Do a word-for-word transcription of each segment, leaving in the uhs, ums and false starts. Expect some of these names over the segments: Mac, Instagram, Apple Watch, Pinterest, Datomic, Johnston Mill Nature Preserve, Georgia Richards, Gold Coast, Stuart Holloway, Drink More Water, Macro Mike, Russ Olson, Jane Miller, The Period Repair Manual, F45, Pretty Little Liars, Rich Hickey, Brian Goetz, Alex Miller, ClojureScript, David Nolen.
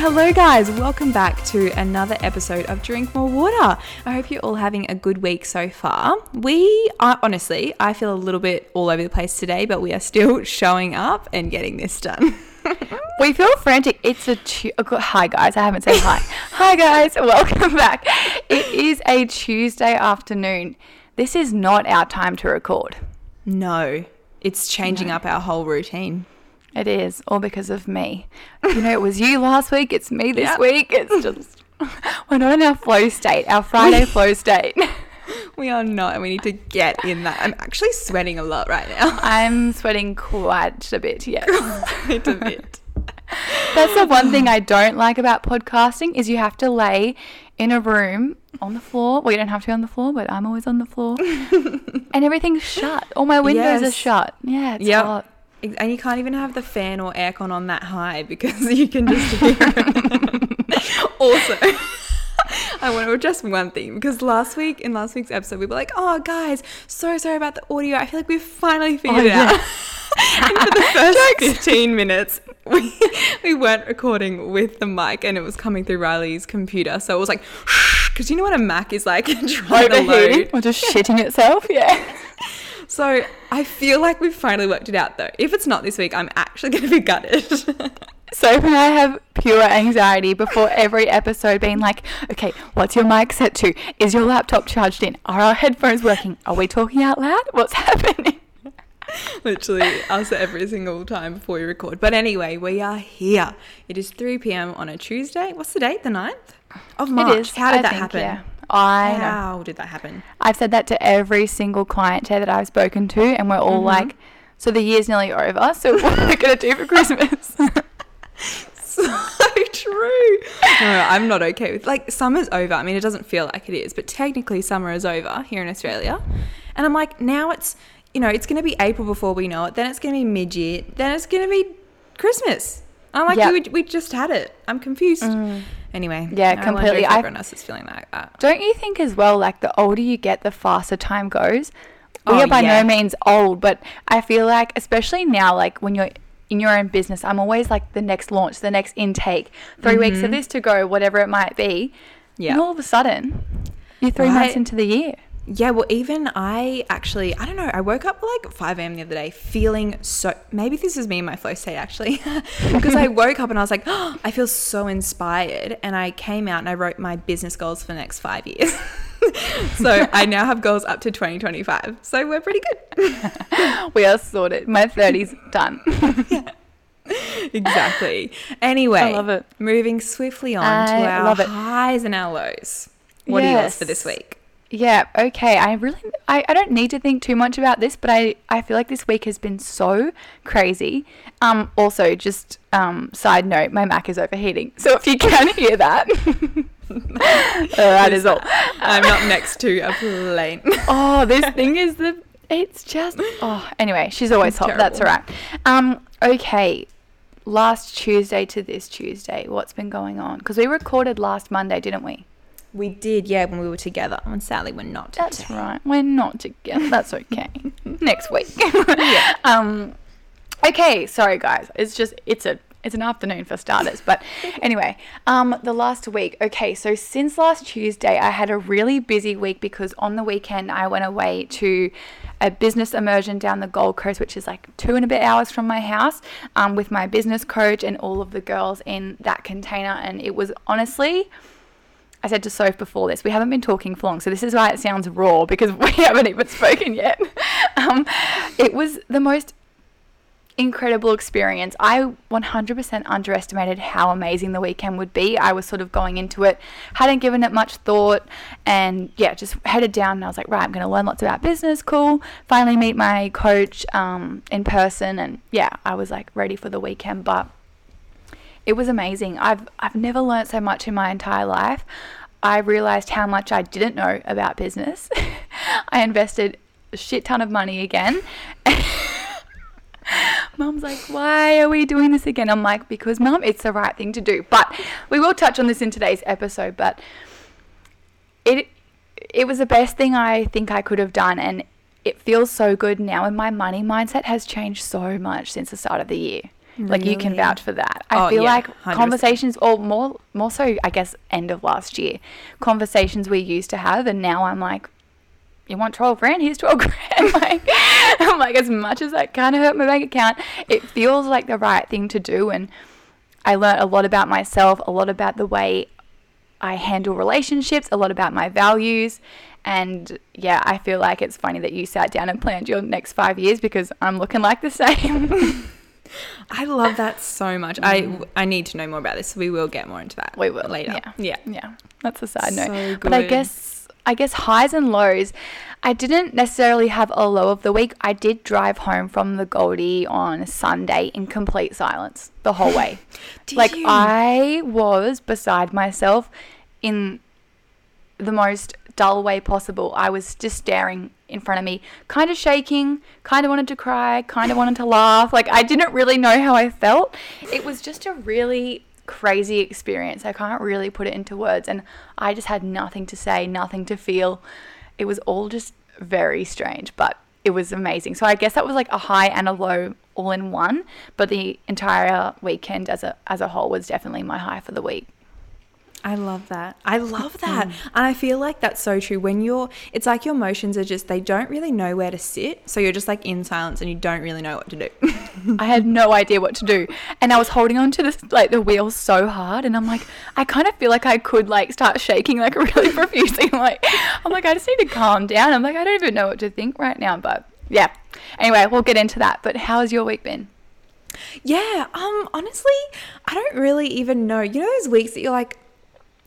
Hello guys, welcome back to another episode of Drink More Water. I hope you're all having a good week so far. We are, honestly, I feel a little bit all over the place today, but we are still showing up and getting this done. We feel frantic. It's a tu- hi guys. I haven't said hi. Hi guys. Welcome back. It is a Tuesday afternoon. This is not our time to record. No, it's changing no. up our whole routine. It is, all because of me. You know, it was you last week. It's me this yep. week. It's just we're not in our flow state. Our Friday flow state. We are not, and we need to get in that. I'm actually sweating a lot right now. I'm sweating quite a bit, yes. Quite a bit. That's the one thing I don't like about podcasting is you have to lay in a room on the floor. Well, you don't have to be on the floor, but I'm always on the floor. And everything's shut. All my windows yes. are shut. Yeah, it's yep. hot. And you can't even have the fan or aircon on that high because you can just hear it. Also... I want to address one thing because last week, in last week's episode, we were like, oh, guys, so sorry about the audio. I feel like we've finally figured oh, it yeah. out. And for the first fifteen minutes, we, we weren't recording with the mic and it was coming through Riley's computer. So it was like, because you know what a Mac is like trying to load. Or just shitting itself, yeah. So I feel like we've finally worked it out, though. If it's not this week, I'm actually going to be gutted. Soph and I have pure anxiety before every episode being like, okay, what's your mic set to? Is your laptop charged in? Are our headphones working? Are we talking out loud? What's happening? Literally us every single time before we record. But anyway, we are here. It is three p.m. on a Tuesday. What's the date? The ninth of March. It is. How did I that think, happen? Yeah. I How know. did that happen? I've said that to every single client today that I've spoken to and we're all mm-hmm. like, so the year's nearly over, so what are we going to do for Christmas? So true. No, I'm not okay with, like, summer's over. I mean, it doesn't feel like it is, but technically summer is over here in Australia. And I'm like, now it's, you know, it's going to be April before we know it. Then it's going to be mid-year. Then it's going to be Christmas. I'm like, yep. we, we just had it. I'm confused. Mm. Anyway. Yeah, no, completely. I everyone else is feeling like that. Don't you think as well, like, the older you get, the faster time goes? We oh, are by yeah. no means old, but I feel like, especially now, like, when you're in your own business, I'm always like the next launch, the next intake, three mm-hmm. weeks of this to go, whatever it might be. Yeah. And all of a sudden, you're three right. months into the year. Yeah, well, even I actually, I don't know, I woke up like five a.m. the other day feeling so, maybe this is me in my flow state actually, because I woke up and I was like, oh, I feel so inspired. And I came out and I wrote my business goals for the next five years. So I now have goals up to twenty twenty-five. So we're pretty good. We are sorted. My thirties done. Yeah. Exactly. Anyway, I love it. Moving swiftly on I to our love it. highs and our lows. What yes. are yours for this week? Yeah, okay. I really, I, I don't need to think too much about this, but I, I feel like this week has been so crazy. Um, also, just um, side note, my Mac is overheating. So if you can hear that, that is all. I'm not next to a plane. Oh, this thing is the, it's just, oh, anyway, she's always it's hot. Terrible. That's all right. Um, okay. Last Tuesday to this Tuesday, what's been going on? Because we recorded last Monday, didn't we? We did, yeah, when we were together. And sadly, we're not together. That's right. We're not together. That's okay. Next week. Yeah. Um, okay. Sorry, guys. It's just, it's a, it's an afternoon for starters. But anyway, um, the last week. Okay. So since last Tuesday, I had a really busy week because on the weekend, I went away to a business immersion down the Gold Coast, which is like two and a bit hours from my house, um, with my business coach and all of the girls in that container. And it was honestly... I said to Soph before this, we haven't been talking for long, so this is why it sounds raw, because we haven't even spoken yet. Um, it was the most incredible experience. I one hundred percent underestimated how amazing the weekend would be. I was sort of going into it, hadn't given it much thought, and yeah, just headed down, and I was like, right, I'm going to learn lots about business, cool. Finally meet my coach um, in person, and yeah, I was like ready for the weekend, but... It was amazing. I've I've never learned so much in my entire life. I realized how much I didn't know about business. I invested a shit ton of money again. Mum's like, why are we doing this again? I'm like, because Mum, it's the right thing to do. But we will touch on this in today's episode. But it it was the best thing I think I could have done. And it feels so good now. And my money mindset has changed so much since the start of the year. Really? Like, you can vouch for that. I oh, feel yeah, like one hundred percent. Conversations, or more more so, I guess, end of last year, conversations we used to have, and now I'm like, you want twelve grand? Here's twelve grand. Like, I'm like, as much as that kind of hurt my bank account, it feels like the right thing to do. And I learned a lot about myself, a lot about the way I handle relationships, a lot about my values. And yeah, I feel like it's funny that you sat down and planned your next five years because I'm looking like the same. I love that so much. Mm. I I need to know more about this. So we will get more into that. We will later. Yeah. Yeah. Yeah. That's a side so note. Good. But I guess I guess highs and lows. I didn't necessarily have a low of the week. I did drive home from the Goldie on Sunday in complete silence the whole way. Did like you? I was beside myself in the most dull way possible. I was just staring in front of me, kind of shaking, kind of wanted to cry, kind of wanted to laugh. Like, I didn't really know how I felt. It was just a really crazy experience. I can't really put it into words. And I just had nothing to say, nothing to feel. It was all just very strange, but it was amazing. So I guess that was like a high and a low all in one. But the entire weekend as a as a whole was definitely my high for the week. I love that. I love that. Mm. And I feel like that's so true. When you're, it's like your emotions are just, they don't really know where to sit. So you're just like in silence and you don't really know what to do. I had no idea what to do. And I was holding on to this, like the wheel so hard. And I'm like, I kind of feel like I could like start shaking, like really profusely. Like, I'm like, I just need to calm down. I'm like, I don't even know what to think right now. But yeah, anyway, we'll get into that. But how has your week been? Yeah. Um, honestly, I don't really even know. You know, those weeks that you're like,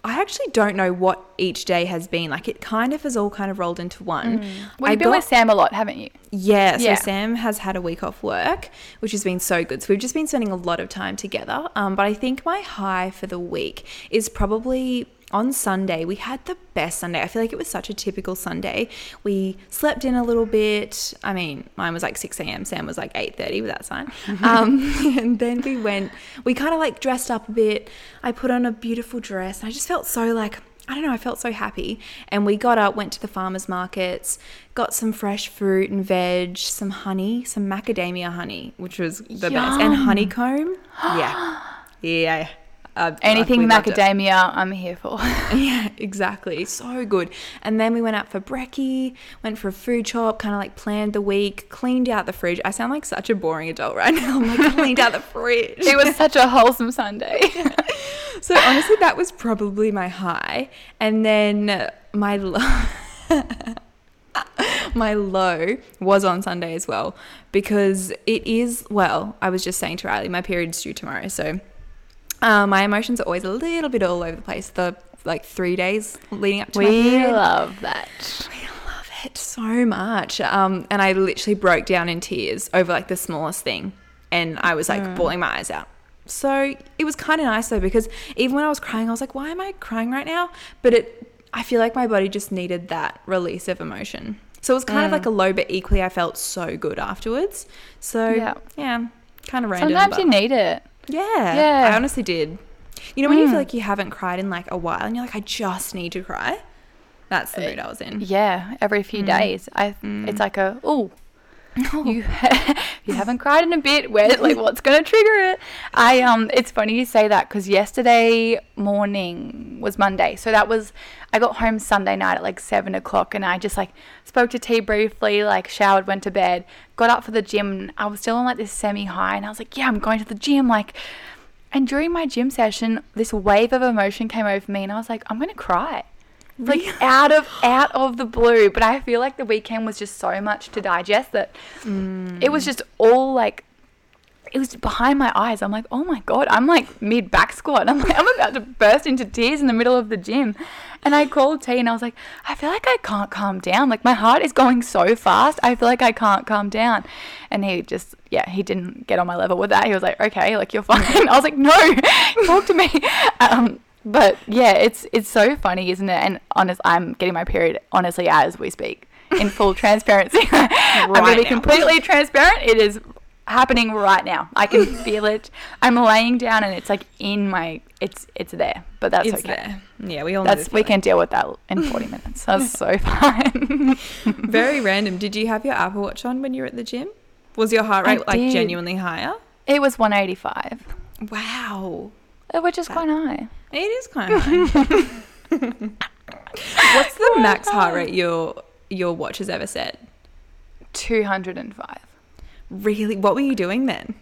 I actually don't know what each day has been. Like, it kind of has all kind of rolled into one. Mm. Well, you've been got, with Sam a lot, haven't you? Yeah. So yeah. Sam has had a week off work, which has been so good. So we've just been spending a lot of time together. Um, but I think my high for the week is probably on Sunday. We had the best Sunday. I feel like it was such a typical Sunday. We slept in a little bit. I mean, mine was like six a.m. Sam was like eight thirty with that sign. Um, and then we went, we kind of like dressed up a bit. I put on a beautiful dress and I just felt so like, I don't know, I felt so happy. And we got up, went to the farmers markets, got some fresh fruit and veg, some honey, some macadamia honey, which was the Yum. best. And honeycomb. Yeah. Yeah. Uh, anything macadamia I'm here for. Yeah, exactly. So good. And then we went out for brekkie, went for a food shop, kind of like planned the week, cleaned out the fridge. I sound like such a boring adult right now. I'm like, cleaned out the fridge. It was such a wholesome Sunday. So honestly, that was probably my high. And then my low my low was on Sunday as well, because it is, well, I was just saying to Riley, my period's due tomorrow, so Uh, my emotions are always a little bit all over the place. The like three days leading up to my period. We love that. We love it so much. Um, and I literally broke down in tears over like the smallest thing, and I was like mm. bawling my eyes out. So it was kind of nice though, because even when I was crying, I was like, "Why am I crying right now?" But it, I feel like my body just needed that release of emotion. So it was kind mm. of like a low, but equally I felt so good afterwards. So yeah, yeah kind of random. Sometimes you need it. Yeah, yeah, I honestly did. You know when mm. you feel like you haven't cried in like a while and you're like, I just need to cry? That's the mood I was in. Yeah, every few mm. days. I mm. It's like a, oh, you, you haven't cried in a bit. Where, like, what's going to trigger it? I um, It's funny you say that because yesterday morning was Monday. So that was, I got home Sunday night at like seven o'clock, and I just like spoke to T briefly, like showered, went to bed, got up for the gym, and I was still on like this semi-high, and I was like, yeah, I'm going to the gym, like, and during my gym session, this wave of emotion came over me, and I was like, I'm going to cry. Like out of out of the blue. But I feel like the weekend was just so much to digest that mm. it was just all like, it was behind my eyes. I'm like, oh my God, I'm like mid back squat. I'm like, I'm about to burst into tears in the middle of the gym. And I called T and I was like, I feel like I can't calm down. Like my heart is going so fast. I feel like I can't calm down. And he just, yeah, he didn't get on my level with that. He was like, okay, like you're fine. I was like, no, talk to me. Um, But yeah, it's it's so funny, isn't it? And honest, I'm getting my period honestly as we speak, in full transparency. Right, I'm going to be completely transparent. It is happening right now. I can feel it. I'm laying down, and it's like in my it's it's there. But that's it's okay. There. Yeah, we all that's know we can deal with that in forty minutes. That's so fun. Very random. Did you have your Apple Watch on when you were at the gym? Was your heart rate I like did. genuinely higher? It was one eighty-five. Wow. Which is that, quite high. It is quite high. What's the quite max high. heart rate your your watch has ever set? two hundred five. Really? What were you doing then?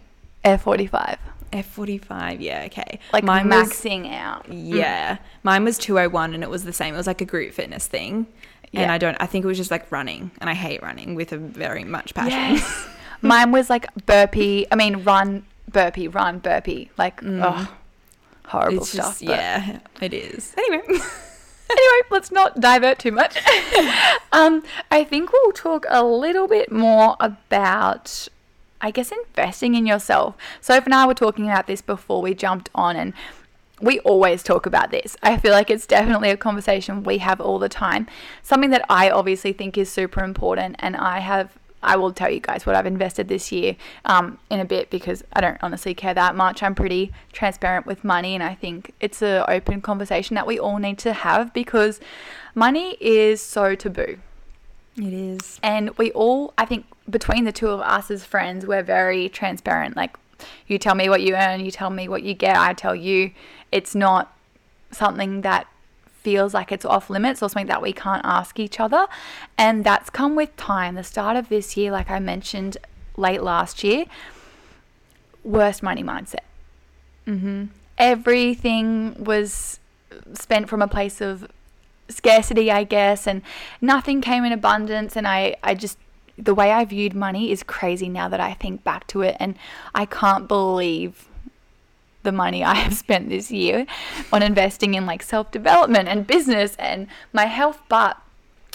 F forty-five. F forty-five, yeah, okay. Like mine maxing was, out. Yeah. Mm. Mine was two oh one and it was the same. It was like a group fitness thing. Yeah. And I don't, I think it was just like running. And I hate running with a very much passion. Yes. Mine was like burpee. I mean, run, burpee, run, burpee. Like, mm. oh, horrible it's stuff. Just, yeah, it is. Anyway. Anyway, let's not divert too much. um, I think we'll talk a little bit more about, I guess, investing in yourself. Soph and I were talking about this before we jumped on, and we always talk about this. I feel like it's definitely a conversation we have all the time. Something that I obviously think is super important, and I have, I will tell you guys what I've invested this year um, in a bit, because I don't honestly care that much. I'm pretty transparent with money, and I think it's an open conversation that we all need to have, because money is so taboo. It is. And we all, I think, between the two of us as friends, we're very transparent. Like, you tell me what you earn, you tell me what you get, I tell you. It's not something that feels like it's off limits or something that we can't ask each other. And that's come with time. The start of this year, like I mentioned late last year, worst money mindset. Mm-hmm. Everything was spent from a place of scarcity, I guess, and nothing came in abundance. And I, I just, the way I viewed money is crazy now that I think back to it, and I can't believe the money I have spent this year on investing in like self-development and business and my health. But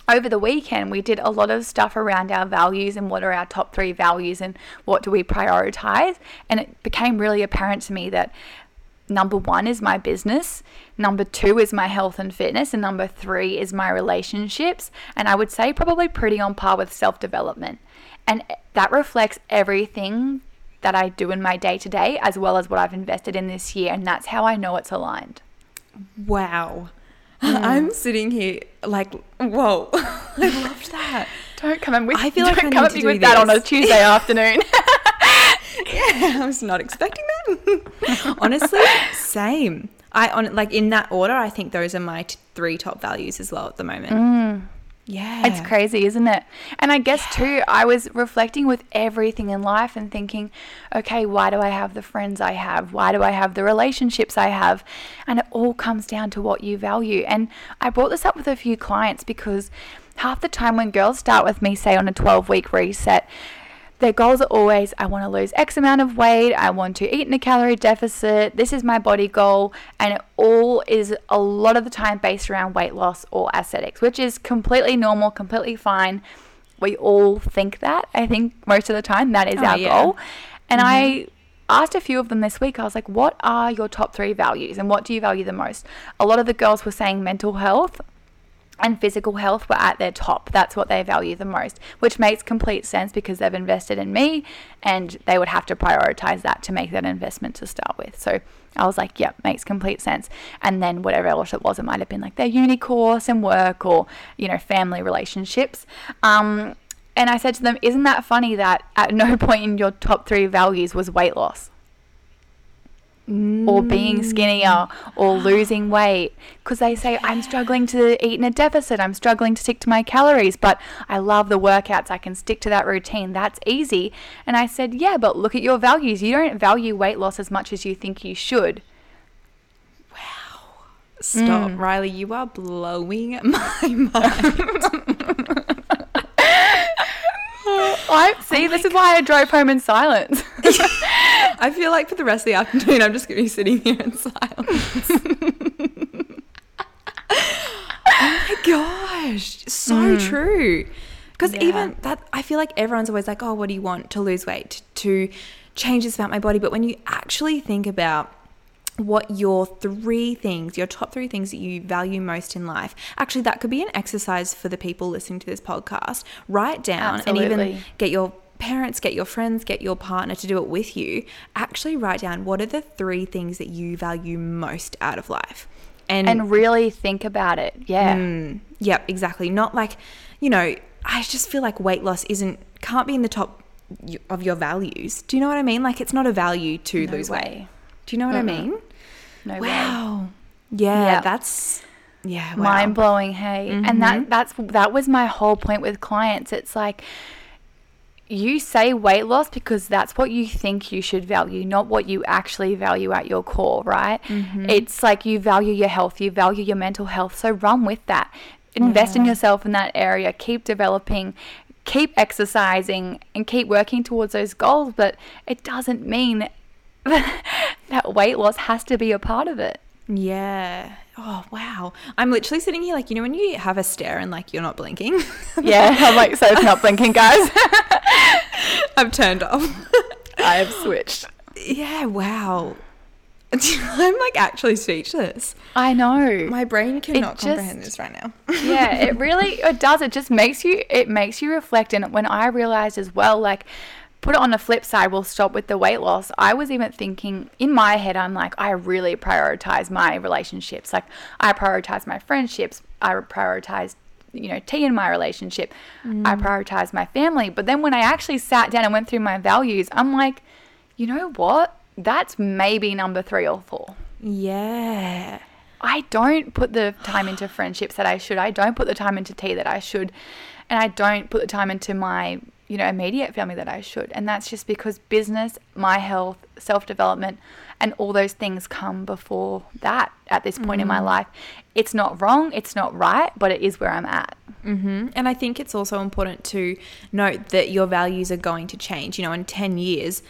over the weekend we did a lot of stuff around our values and what are our top three values and what do we prioritize, and it became really apparent to me that number one is my business, number two is my health and fitness, and number three is my relationships. And I would say probably pretty on par with self-development. And that reflects everything that I do in my day-to-day, as well as what I've invested in this year. And that's how I know it's aligned. Wow. Mm. I'm sitting here like, whoa, I loved that. Don't come in with, I feel like don't I come at me with this. That on a Tuesday afternoon. Yeah, I was not expecting that. Honestly, same. I on like in that order, I think those are my t- three top values as well at the moment. Mm. Yeah. It's crazy, isn't it? And I guess yeah. too, I was reflecting with everything in life and thinking, okay, why do I have the friends I have? Why do I have the relationships I have? And it all comes down to what you value. And I brought this up with a few clients because half the time when girls start with me, say on a twelve-week reset, their goals are always, I want to lose X amount of weight, I want to eat in a calorie deficit, this is my body goal, and it all is a lot of the time based around weight loss or aesthetics, which is completely normal, completely fine. We all think that. I think most of the time that is oh, our yeah. goal. And mm-hmm. I asked a few of them this week, I was like, what are your top three values and what do you value the most? A lot of the girls were saying mental health and physical health were at their top. That's what they value the most, which makes complete sense because they've invested in me and they would have to prioritize that to make that investment to start with. So I was like, yep, makes complete sense. And then whatever else it was, it might have been like their uni course and work or, you know, family relationships. Um, and I said to them, isn't that funny that at no point in your top three values was weight loss? Mm. Or being skinnier or losing weight, because they say I'm struggling to eat in a deficit, I'm struggling to stick to my calories, but I love the workouts, I can stick to that routine, that's easy. And I said, yeah, but look at your values, you don't value weight loss as much as you think you should. Wow. Stop. Mm. Riley, you are blowing my mind. I see. Oh this is God. Why I drove home in silence. I feel like for the rest of the afternoon, I'm just going to be sitting here in silence. Oh my gosh, so mm. true. Because yeah. even that, I feel like everyone's always like, "Oh, what do you want to lose weight? To change this about my body?" But when you actually think about what your three things, your top three things that you value most in life. Actually, that could be an exercise for the people listening to this podcast. Write down Absolutely. And even get your parents, get your friends, get your partner to do it with you. Actually write down what are the three things that you value most out of life. And, and really think about it. Yeah. Mm, yep, exactly. Not like, you know, I just feel like weight loss isn't, can't be in the top of your values. Do you know what I mean? Like, it's not a value to no lose way. weight. Do you know what mm-hmm. I mean? No wow. way. Wow. Yeah, yeah, that's yeah, wow. mind-blowing, hey. Mm-hmm. And that that's that was my whole point with clients. It's like, you say weight loss because that's what you think you should value, not what you actually value at your core, right? Mm-hmm. It's like, you value your health, you value your mental health, so run with that. Invest yeah. in yourself in that area, keep developing, keep exercising, and keep working towards those goals. But it doesn't mean that weight loss has to be a part of it. Yeah. Oh, wow. I'm literally sitting here like, you know, when you have a stare and like you're not blinking. Yeah. I'm like, so it's not blinking, guys. I've turned off. I have switched. Yeah. Wow. I'm like actually speechless. I know. My brain cannot just comprehend this right now. Yeah. It really, it does. It just makes you, it makes you reflect. And when I realized as well, like, put it on the flip side, we'll stop with the weight loss. I was even thinking in my head, I'm like, I really prioritize my relationships. Like, I prioritize my friendships. I prioritize, you know, tea in my relationship. Mm. I prioritize my family. But then when I actually sat down and went through my values, I'm like, you know what? That's maybe number three or four. Yeah. I don't put the time into friendships that I should. I don't put the time into tea that I should. And I don't put the time into my, you know, immediate family that I should. And that's just because business, my health, self-development, and all those things come before that at this point mm-hmm. in my life. It's not wrong, it's not right, but it is where I'm at. Mm-hmm. And I think it's also important to note that your values are going to change. You know, in ten years,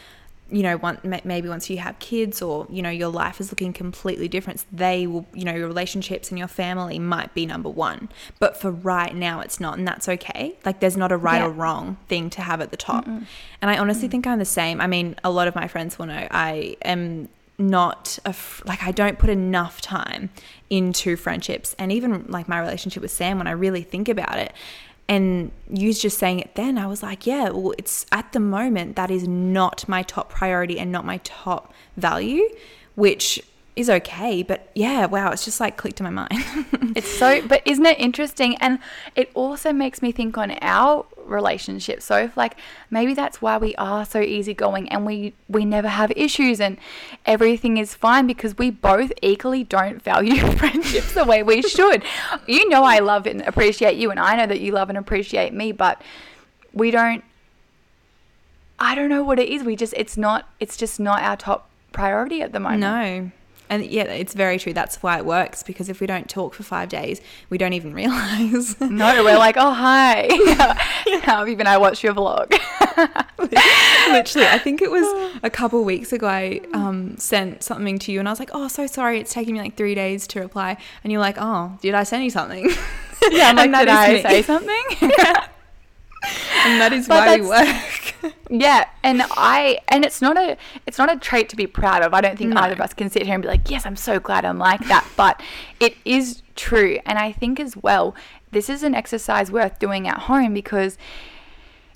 you know, one, maybe once you have kids or, you know, your life is looking completely different, they will, you know, your relationships and your family might be number one. But for right now, it's not. And that's okay. Like, there's not a right yeah. or wrong thing to have at the top. Mm-mm. And I honestly Mm-mm. think I'm the same. I mean, a lot of my friends will know I am not, a f- like, I don't put enough time into friendships. And even like my relationship with Sam, when I really think about it, and you just saying it then, I was like, yeah, well, it's at the moment that is not my top priority and not my top value, which is okay. But yeah, wow, it's just like clicked in my mind. It's so, but isn't it interesting? And it also makes me think on our relationship. So if like, maybe that's why we are so easygoing and we, we never have issues and everything is fine, because we both equally don't value friendships the way we should. You know, I love and appreciate you, and I know that you love and appreciate me, but we don't, I don't know what it is. We just, it's not, it's just not our top priority at the moment. No. And yeah, it's very true. That's why it works, because if we don't talk for five days, we don't even realize. No, we're like, oh, hi. How, how have you been? I watched your vlog. Literally, I think it was a couple of weeks ago I um, sent something to you and I was like, oh, so sorry. It's taking me like three days to reply. And you're like, oh, did I send you something? Yeah, I'm like, did I say something? Yeah. And that is but why we work. Yeah, and I and it's not a it's not a trait to be proud of. I don't think no. either of us can sit here and be like, yes, I'm so glad I'm like that. But it is true. And I think as well, this is an exercise worth doing at home, because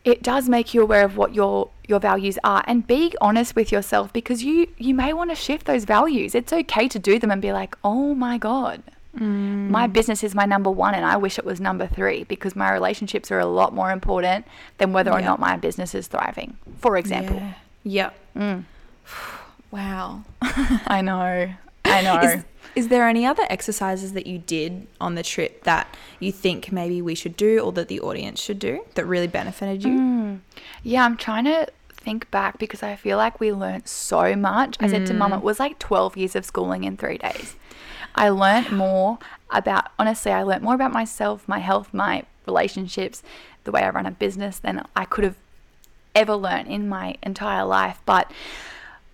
it does make you aware of what your your values are, and be honest with yourself, because you you may want to shift those values. It's okay to do them and be like, oh my God, Mm. my business is my number one and I wish it was number three, because my relationships are a lot more important than whether yeah. or not my business is thriving, for example. Yeah. yeah. Mm. Wow. I know. I know. Is, is there any other exercises that you did on the trip that you think maybe we should do, or that the audience should do, that really benefited you? Mm. Yeah, I'm trying to think back, because I feel like we learned so much. I mm. said to Mum, it was like twelve years of schooling in three days. I learned more about, honestly, I learned more about myself, my health, my relationships, the way I run a business than I could have ever learned in my entire life. But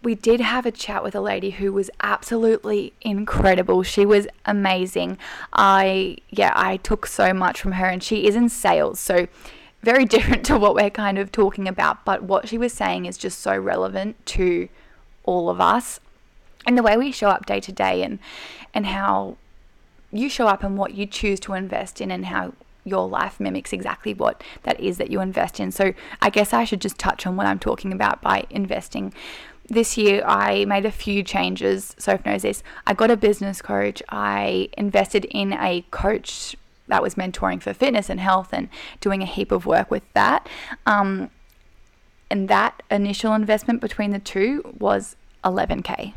we did have a chat with a lady who was absolutely incredible. She was amazing. I, yeah, I took so much from her, and she is in sales, so very different to what we're kind of talking about. But what she was saying is just so relevant to all of us, and the way we show up day to day, and and how you show up and what you choose to invest in, and how your life mimics exactly what that is that you invest in. So I guess I should just touch on what I'm talking about by investing. This year I made a few changes. Soph knows this. I got a business coach. I invested in a coach that was mentoring for fitness and health, and doing a heap of work with that. Um, And that initial investment between the two was eleven K.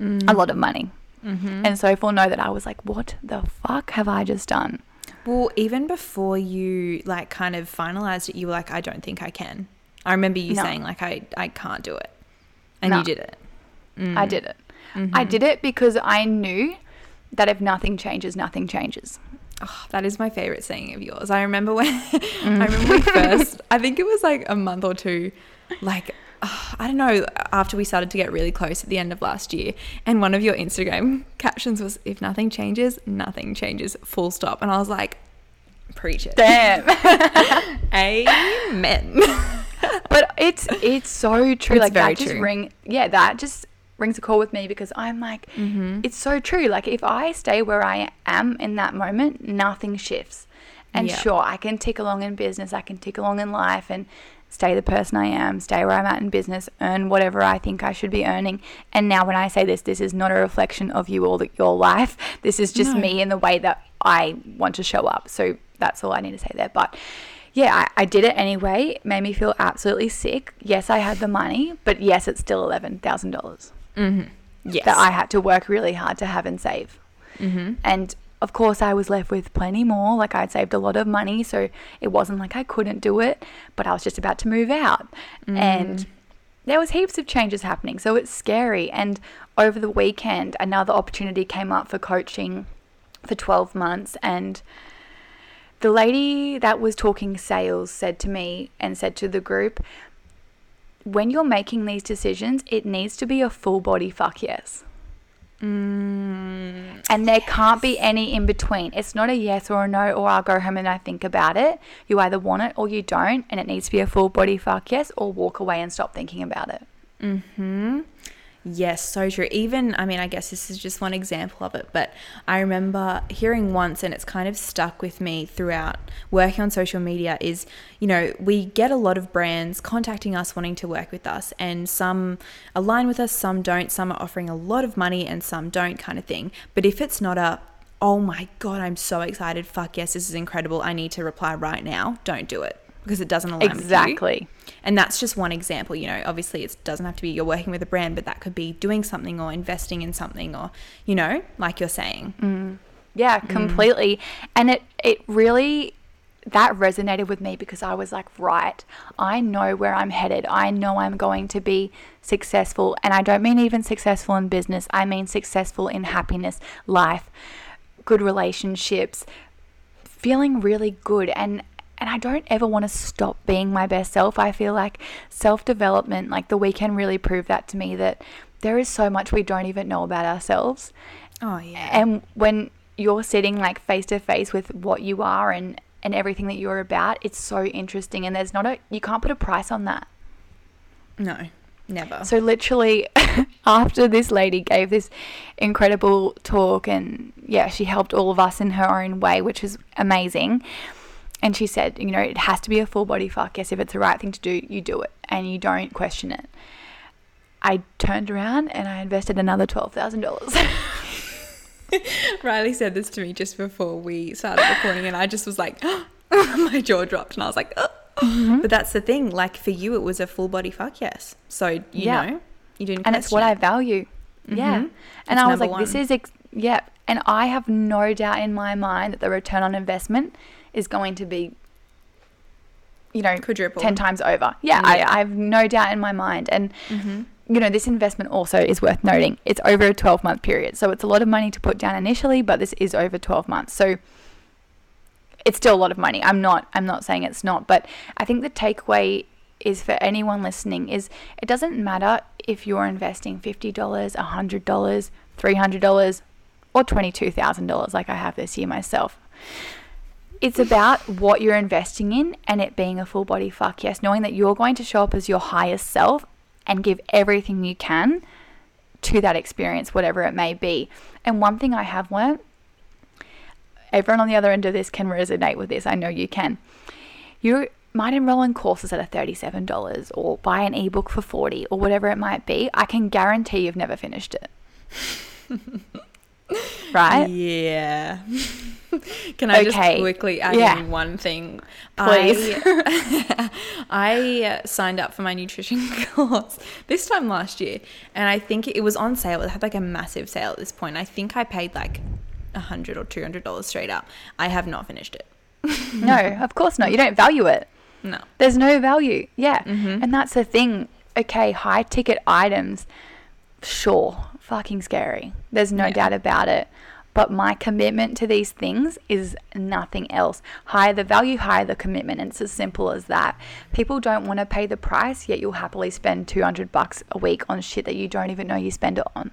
Mm. A lot of money. Mm-hmm. And so I foreknow that I was like, what the fuck have I just done? Well, even before you like kind of finalized it, you were like, I don't think I can. I remember you no. saying like, I, I can't do it. And no. you did it. Mm. I did it. Mm-hmm. I did it because I knew that if nothing changes, nothing changes. Oh, that is my favorite saying of yours. I remember when mm. I remember when first, I think it was like a month or two, like, oh, I don't know, after we started to get really close at the end of last year, and one of your Instagram captions was, if nothing changes, nothing changes, full stop. And I was like, preach it. Damn. Amen. But it's it's so true. It's like very that just true. ring yeah, that just rings a call with me, because I'm like, mm-hmm. it's so true. Like if I stay where I am in that moment, nothing shifts. And yeah. sure, I can tick along in business, I can tick along in life and stay the person I am, stay where I'm at in business, earn whatever I think I should be earning. And now when I say this, this is not a reflection of you or the, your life. This is just no. me in the way that I want to show up. So that's all I need to say there. But yeah, I, I did it anyway. It made me feel absolutely sick. Yes, I had the money, but yes, it's still eleven thousand dollars. Mm-hmm. Yes. That I had to work really hard to have and save. Mm-hmm. And of course I was left with plenty more. Like I'd saved a lot of money, so it wasn't like I couldn't do it, but I was just about to move out. Mm. And there was heaps of changes happening, so it's scary. And over the weekend, another opportunity came up for coaching for twelve months, and the lady that was talking sales said to me and said to the group, when you're making these decisions, it needs to be a full body fuck yes. Mm, and there yes. can't be any in between. It's not a yes or a no or I'll go home and I think about it. You either want it or you don't, and it needs to be a full body fuck yes or walk away and stop thinking about it. Mm-hmm. Yes, so true. Even, I mean, I guess this is just one example of it, but I remember hearing once, and it's kind of stuck with me throughout working on social media, is, you know, we get a lot of brands contacting us wanting to work with us, and some align with us, some don't, some are offering a lot of money and some don't kind of thing. But if it's not a, oh my God, I'm so excited, fuck yes, this is incredible, I need to reply right now, don't do it, because it doesn't align exactly with you. And that's just one example. You know, obviously it doesn't have to be you're working with a brand, but that could be doing something or investing in something, or, you know, like you're saying. Mm. Yeah, completely. Mm. And it, it really, that resonated with me, because I was like, right, I know where I'm headed. I know I'm going to be successful. And I don't mean even successful in business. I mean successful in happiness, life, good relationships, feeling really good. And And I don't ever want to stop being my best self. I feel like self-development, like the weekend really proved that to me, that there is so much we don't even know about ourselves. Oh, yeah. And when you're sitting like face to face with what you are and, and everything that you're about, it's so interesting. And there's not a, you can't put a price on that. No, never. So literally after this lady gave this incredible talk, and yeah, she helped all of us in her own way, which is amazing. And she said, you know, it has to be a full body fuck yes. If it's the right thing to do, you do it and you don't question it. I turned around and I invested another twelve thousand dollars. Riley said this to me just before we started recording, and I just was like, oh, my jaw dropped, and I was like, oh. Mm-hmm. But that's the thing. Like for you, it was a full body fuck yes. So, you yeah. know, you didn't question it. And it's what I value. Mm-hmm. Yeah. And that's I was like, one. this is, ex- yeah. And I have no doubt in my mind that the return on investment is going to be, you know, quadruple, ten times over. Yeah, yeah. I, I have no doubt in my mind. And, mm-hmm. you know, this investment also is worth noting. It's over a twelve-month period. So it's a lot of money to put down initially, but this is over twelve months. So it's still a lot of money. I'm not, I'm not saying it's not. But I think the takeaway is for anyone listening is it doesn't matter if you're investing fifty dollars, one hundred dollars, three hundred dollars, or twenty-two thousand dollars like I have this year myself. It's about what you're investing in and it being a full body fuck yes, knowing that you're going to show up as your highest self and give everything you can to that experience, whatever it may be. And one thing I have learned, everyone on the other end of this can resonate with this. I know you can. You might enroll in courses that are thirty-seven dollars or buy an ebook for forty dollars or whatever it might be. I can guarantee you've never finished it. Right? Yeah. Can I okay. just quickly add yeah. in one thing? Please. I, I signed up for my nutrition course this time last year, and I think it was on sale. It had like a massive sale at this point. I think I paid like one hundred dollars or two hundred dollars straight up. I have not finished it. No, of course not. You don't value it. No. There's no value. Yeah. Mm-hmm. And that's the thing. Okay, high ticket items, sure, fucking scary. There's no yeah. doubt about it. But my commitment to these things is nothing else. Higher the value, higher the commitment. And it's as simple as that. People don't want to pay the price, yet you'll happily spend two hundred bucks a week on shit that you don't even know you spend it on.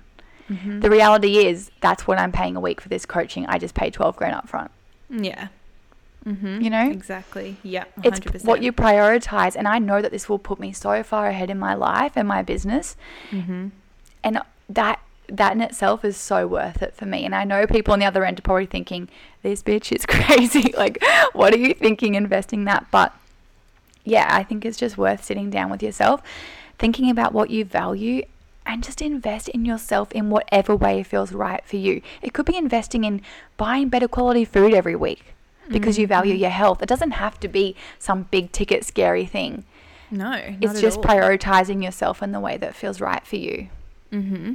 Mm-hmm. The reality is that's what I'm paying a week for this coaching. I just paid twelve grand up front. Yeah. Mm-hmm. You know? Exactly. Yeah, one hundred percent. It's what you prioritize. And I know that this will put me so far ahead in my life and my business. Mm-hmm. And that that in itself is so worth it for me. And I know people on the other end are probably thinking, this bitch is crazy. Like, what are you thinking investing that? But yeah, I think it's just worth sitting down with yourself, thinking about what you value, and just invest in yourself in whatever way feels right for you. It could be investing in buying better quality food every week because mm-hmm. you value your health. It doesn't have to be some big ticket scary thing. No, not it's just at all. Prioritizing yourself in the way that feels right for you. Mm-hmm.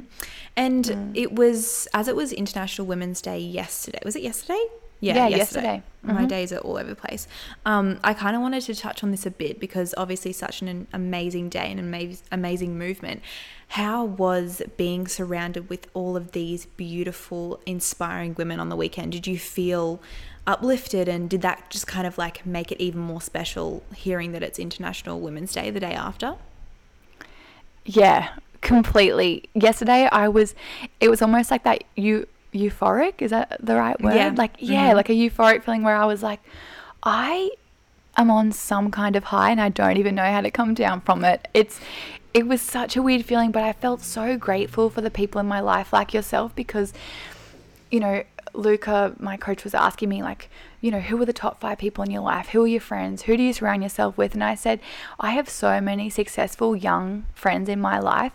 And mm. it was, as it was International Women's Day yesterday. Was it yesterday? Yeah, yeah yesterday. yesterday. Mm-hmm. My days are all over the place. Um, I kind of wanted to touch on this a bit because obviously such an amazing day and an amazing movement. How was being surrounded with all of these beautiful, inspiring women on the weekend? Did you feel uplifted, and did that just kind of like make it even more special hearing that it's International Women's Day the day after? Yeah, completely. Yesterday I was, it was almost like that you euphoric, is that the right word? Yeah. Like, yeah, mm-hmm. like a euphoric feeling where I was like, I am on some kind of high and I don't even know how to come down from it. It's, it was such a weird feeling, but I felt so grateful for the people in my life like yourself because, you know, Luca, my coach, was asking me like, you know, who are the top five people in your life? Who are your friends? Who do you surround yourself with? And I said, I have so many successful young friends in my life.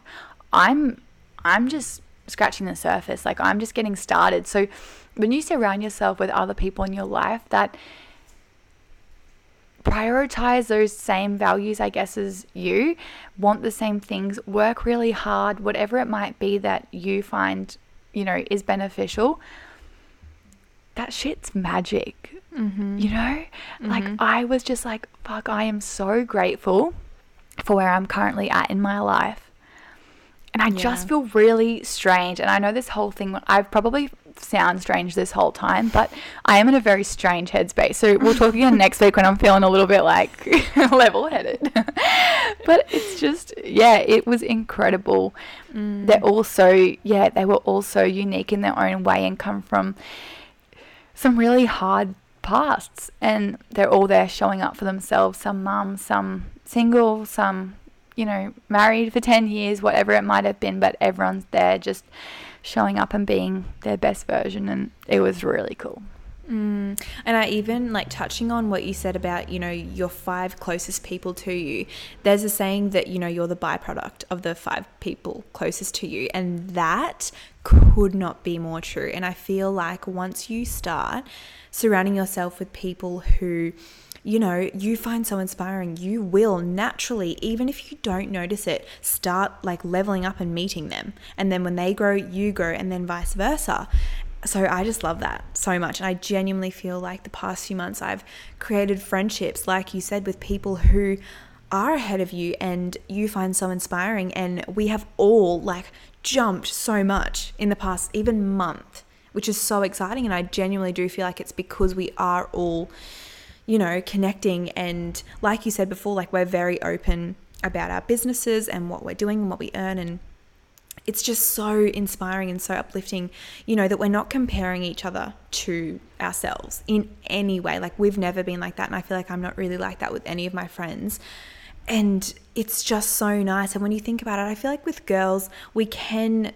I'm, I'm just scratching the surface. Like, I'm just getting started. So when you surround yourself with other people in your life that prioritize those same values, I guess, as you, want the same things, work really hard, whatever it might be that you find, you know, is beneficial, that shit's magic, mm-hmm. you know? Mm-hmm. Like, I was just like, fuck, I am so grateful for where I'm currently at in my life. And I yeah. just feel really strange. And I know this whole thing, I probably sound strange this whole time, but I am in a very strange headspace. So we'll talk again next week when I'm feeling a little bit like level-headed. But it's just, yeah, it was incredible. Mm. They're all so, yeah, they were all so unique in their own way and come from some really hard pasts, and they're all there showing up for themselves, some mums, some single, some, you know, married for ten years, whatever it might have been, but everyone's there just showing up and being their best version, and it was really cool. Mm. And I even, like, touching on what you said about, you know, your five closest people to you, there's a saying that, you know, you're the byproduct of the five people closest to you, and that could not be more true. And I feel like once you start surrounding yourself with people who, you know, you find so inspiring, you will naturally, even if you don't notice it, start like leveling up and meeting them. And then when they grow, you grow, and then vice versa. So I just love that so much. And I genuinely feel like the past few months I've created friendships, like you said, with people who are ahead of you and you find so inspiring. And we have all like jumped so much in the past even month, which is so exciting. And I genuinely do feel like it's because we are all, you know, connecting. And like you said before, like, we're very open about our businesses and what we're doing and what we earn, and it's just so inspiring and so uplifting, you know, that we're not comparing each other to ourselves in any way. Like, we've never been like that, and I feel like I'm not really like that with any of my friends. And it's just so nice. And when you think about it, I feel like with girls, we can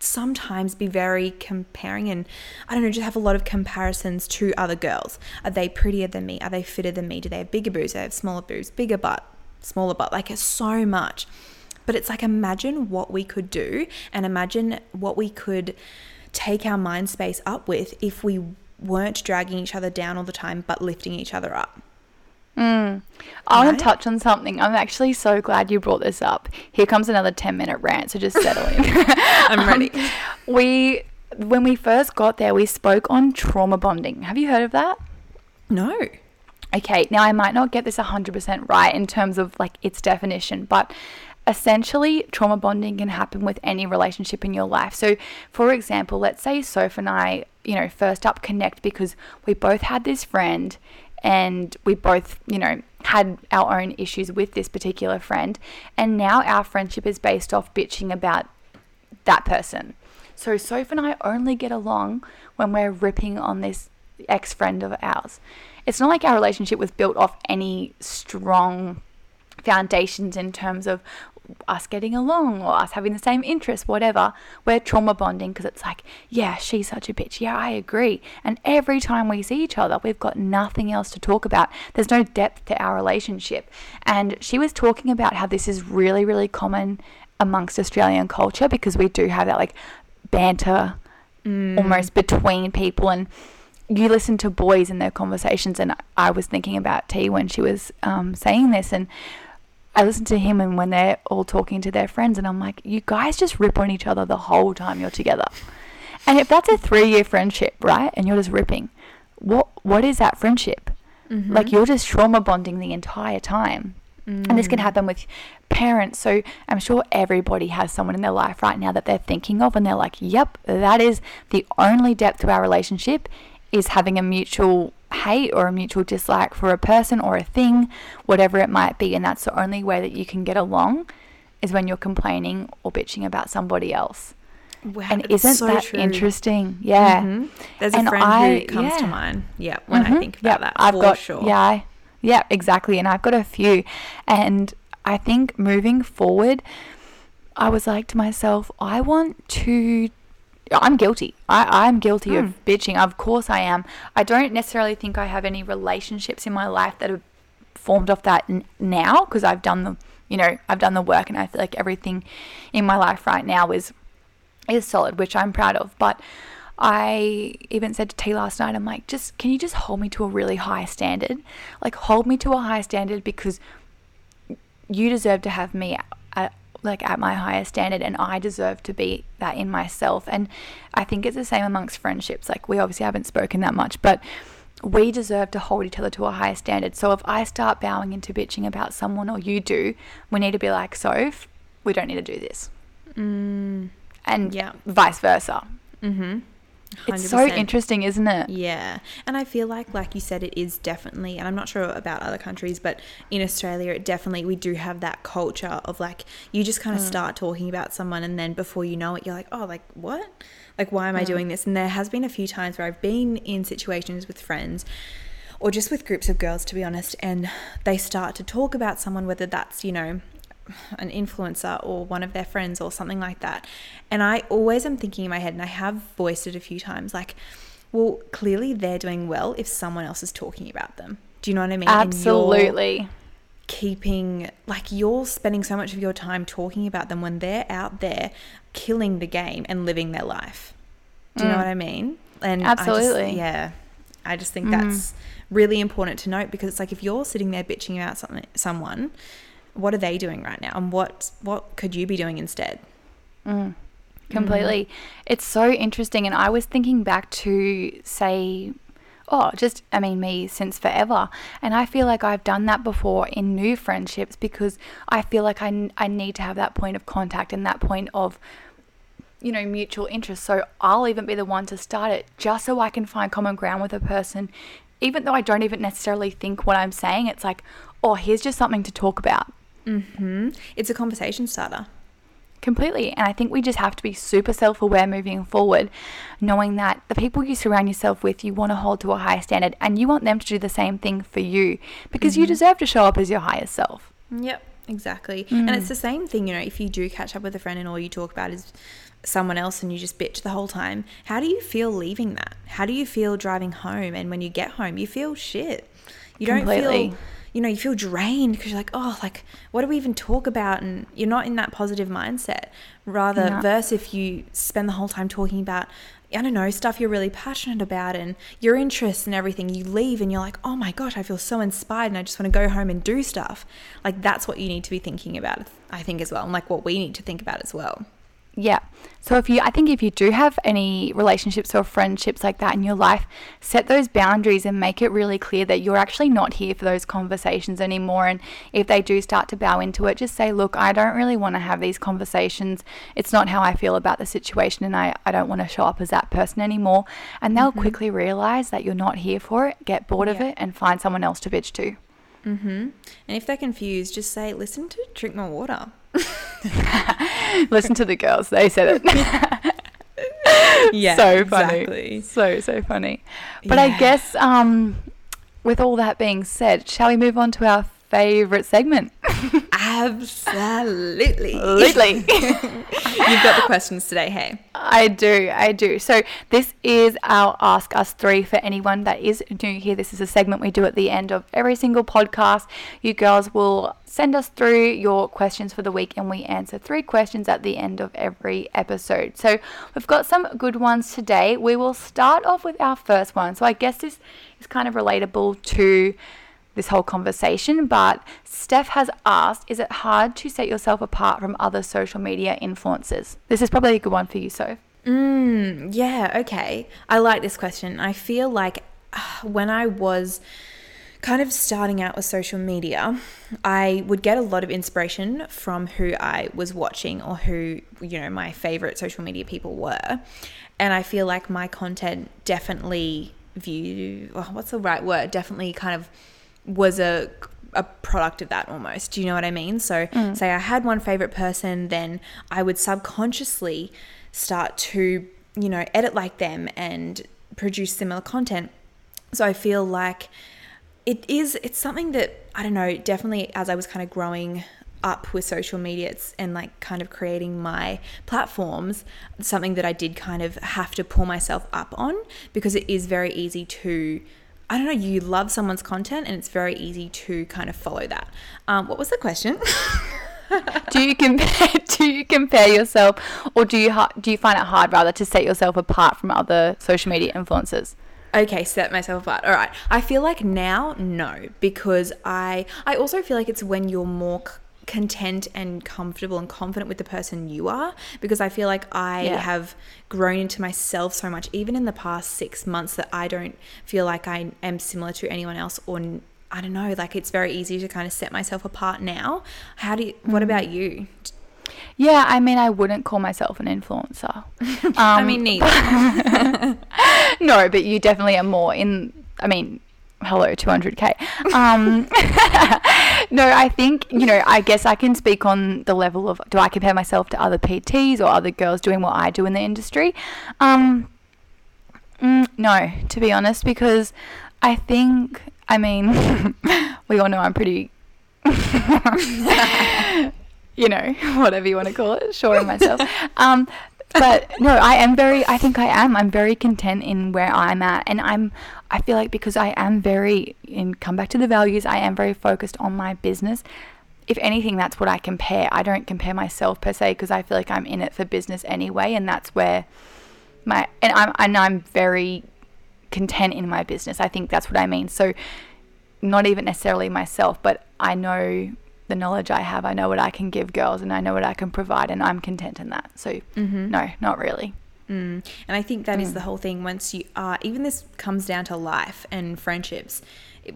sometimes be very comparing, and I don't know, just have a lot of comparisons to other girls. Are they prettier than me? Are they fitter than me? Do they have bigger boobs? Do they have smaller boobs? Bigger butt? Smaller butt? Like, it's so much. But it's like, imagine what we could do, and imagine what we could take our mind space up with if we weren't dragging each other down all the time but lifting each other up. Mm. I want to touch on something. I'm actually so glad you brought this up. Here comes another ten-minute rant, so just settle in. I'm ready. Um, we, when we first got there, we spoke on trauma bonding. Have you heard of that? No. Okay. Now, I might not get this one hundred percent right in terms of, like, its definition, but essentially trauma bonding can happen with any relationship in your life. So, for example, let's say Soph and I, you know, first up connect because we both had this friend and we both, you know, had our own issues with this particular friend, and now our friendship is based off bitching about that person. So Soph and I only get along when we're ripping on this ex-friend of ours. It's not like our relationship was built off any strong foundations in terms of us getting along or us having the same interests, whatever. We're trauma bonding because it's like, yeah, she's such a bitch, yeah, I agree, and every time we see each other we've got nothing else to talk about. There's no depth to our relationship. And she was talking about how this is really, really common amongst Australian culture because we do have that, like, banter mm. almost between people. And you listen to boys in their conversations, and I was thinking about T when she was um, saying this, and I listen to him and when they're all talking to their friends, and I'm like, you guys just rip on each other the whole time you're together. And if that's a three-year friendship, right, and you're just ripping, what what is that friendship? Mm-hmm. Like, you're just trauma bonding the entire time. Mm. And this can happen with parents. So I'm sure everybody has someone in their life right now that they're thinking of and they're like, yep, that is the only depth to our relationship, is having a mutual hate or a mutual dislike for a person or a thing, whatever it might be. And that's the only way that you can get along, is when you're complaining or bitching about somebody else. Wow, and isn't so that true. Interesting? Yeah. Mm-hmm. There's and a friend I, who comes yeah. to mind. Yeah, when mm-hmm. I think about yep, that, I've for got, sure. Yeah, I, yeah, exactly. And I've got a few. And I think moving forward, I was like to myself, I want to I'm guilty. I, I'm guilty mm. of bitching. Of course I am. I don't necessarily think I have any relationships in my life that have formed off that n- now because I've done the, you know, I've done the work, and I feel like everything in my life right now is is solid, which I'm proud of. But I even said to T last night, I'm like, just can you just hold me to a really high standard? Like, hold me to a high standard because you deserve to have me at, at like at my highest standard, and I deserve to be that in myself. And I think it's the same amongst friendships. Like, we obviously haven't spoken that much, but we deserve to hold each other to a higher standard. So if I start bowing into bitching about someone, or you do, we need to be like, Soph, we don't need to do this. Mm, and yeah. vice versa. Mm-hmm. one hundred percent. It's so interesting, isn't it? Yeah. And I feel like, like you said, it is definitely, and I'm not sure about other countries, but in Australia, it definitely, we do have that culture of, like, you just kind of mm. start talking about someone, and then before you know it, you're like, oh, like, what? Like, why am mm. I doing this? And there has been a few times where I've been in situations with friends or just with groups of girls, to be honest, and they start to talk about someone, whether that's, you know, an influencer or one of their friends or something like that, and I always am thinking in my head, and I have voiced it a few times, like, well, clearly they're doing well if someone else is talking about them. Do you know what I mean? Absolutely. And you're keeping, like, you're spending so much of your time talking about them when they're out there killing the game and living their life. Do you mm. know what I mean? And absolutely. I just, yeah I just think mm. that's really important to note, because it's like, if you're sitting there bitching about something, someone, what are they doing right now, and what what could you be doing instead? Mm, completely. Mm. It's so interesting. And I was thinking back to, say, oh, just, I mean, me since forever. And I feel like I've done that before in new friendships, because I feel like I, I need to have that point of contact and that point of, you know, mutual interest. So I'll even be the one to start it, just so I can find common ground with a person, even though I don't even necessarily think what I'm saying. It's like, oh, here's just something to talk about. Mm-hmm. It's a conversation starter. Completely. And I think we just have to be super self-aware moving forward, knowing that the people you surround yourself with, you want to hold to a higher standard, and you want them to do the same thing for you, because mm-hmm. you deserve to show up as your higher self. Yep, exactly. Mm. And it's the same thing, you know, if you do catch up with a friend and all you talk about is someone else and you just bitch the whole time, how do you feel leaving that? How do you feel driving home? And when you get home, you feel shit. You don't Completely. feel you know, you feel drained because you're like, oh, like, what do we even talk about? And you're not in that positive mindset. Rather, yeah. versus if you spend the whole time talking about, I don't know, stuff you're really passionate about and your interests and everything, you leave and you're like, oh my gosh, I feel so inspired and I just want to go home and do stuff. Like, that's what you need to be thinking about, I think, as well. And like what we need to think about as well. Yeah. So if you, I think if you do have any relationships or friendships like that in your life, set those boundaries and make it really clear that you're actually not here for those conversations anymore. And if they do start to bow into it, just say, look, I don't really want to have these conversations. It's not how I feel about the situation, and I, I don't want to show up as that person anymore. And they'll mm-hmm. quickly realize that you're not here for it, get bored yeah. of it, and find someone else to bitch to. Mm-hmm. And if they're confused, just say, listen to Drink More Water. Listen to the girls, they said it. Yeah, so funny, exactly. so so funny. But yeah. I guess um with all that being said, shall we move on to our favorite segment? Absolutely. Absolutely. You've got the questions today, hey? I do, I do. So this is our Ask Us Three for anyone that is new here. This is a segment we do at the end of every single podcast. You girls will send us through your questions for the week and we answer three questions at the end of every episode. So we've got some good ones today. We will start off with our first one. So I guess this is kind of relatable to this whole conversation, but Steph has asked, is it hard to set yourself apart from other social media influencers? This is probably a good one for you, Soph. Mm, yeah, okay. I like this question. I feel like uh, when I was kind of starting out with social media, I would get a lot of inspiration from who I was watching or who, you know, my favorite social media people were. And I feel like my content definitely viewed, oh, what's the right word? Definitely kind of was a a product of that almost. Do you know what I mean? So mm. say I had one favorite person, then I would subconsciously start to, you know, edit like them and produce similar content. So I feel like it is, it's something that, I don't know, definitely as I was kind of growing up with social media and like kind of creating my platforms, something that I did kind of have to pull myself up on, because it is very easy to, I don't know, you love someone's content and it's very easy to kind of follow that. Um, what was the question? do you compare do you compare yourself, or do you do you find it hard rather to set yourself apart from other social media influencers? Okay, set myself apart. All right. I feel like now, no, because I I also feel like it's when you're more c- content and comfortable and confident with the person you are, because I feel like I yeah. have grown into myself so much, even in the past six months, that I don't feel like I am similar to anyone else, or I don't know, like it's very easy to kind of set myself apart now. How do you, what mm. about you? Yeah, I mean, I wouldn't call myself an influencer. Um, I mean, neither. No, but you definitely are more in, I mean, hello, two hundred K. Um, no, I think, you know, I guess I can speak on the level of, do I compare myself to other P Ts or other girls doing what I do in the industry? Um, no, to be honest, because I think, I mean, we all know I'm pretty... you know, whatever you want to call it, sure of myself. Um, but no, I am very, I think I am, I'm very content in where I'm at. And I'm, I feel like because I am very, in come back to the values, I am very focused on my business. If anything, that's what I compare. I don't compare myself per se, because I feel like I'm in it for business anyway. And that's where my, and I'm, and I'm very content in my business. I think that's what I mean. So not even necessarily myself, but I know the knowledge I have, I know what I can give girls and I know what I can provide, and I'm content in that. So mm-hmm. no, not really. Mm. And I think that mm. is the whole thing. Once you are, even this comes down to life and friendships,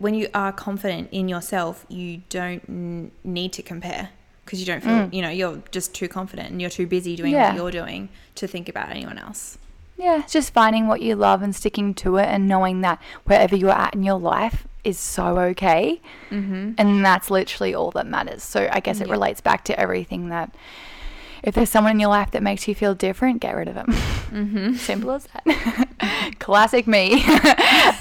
when you are confident in yourself, you don't n- need to compare, because you don't feel, mm. you know, you're just too confident and you're too busy doing yeah. what you're doing to think about anyone else. Yeah, it's just finding what you love and sticking to it, and knowing that wherever you're at in your life is so okay. Mm-hmm. And that's literally all that matters. So I guess it yeah. relates back to everything, that if there's someone in your life that makes you feel different, get rid of them. Mm-hmm. Simple as that. Classic me.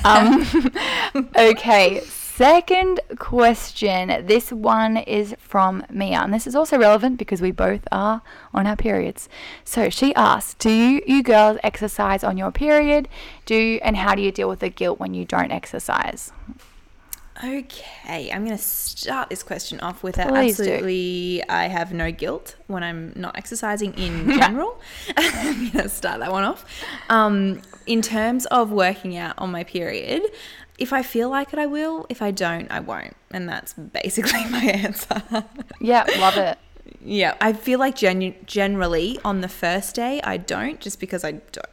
um, okay, second question. This one is from Mia, and this is also relevant because we both are on our periods. So she asks, do you, you girls exercise on your period? Do you, and how do you deal with the guilt when you don't exercise? Okay, I'm going to start this question off with a Please absolutely do. I have no guilt when I'm not exercising in general. I'm going to start that one off. Um, in terms of working out on my period, if I feel like it, I will. If I don't, I won't. And that's basically my answer. Yeah, love it. Yeah, I feel like genu- generally on the first day I don't, just because I don't.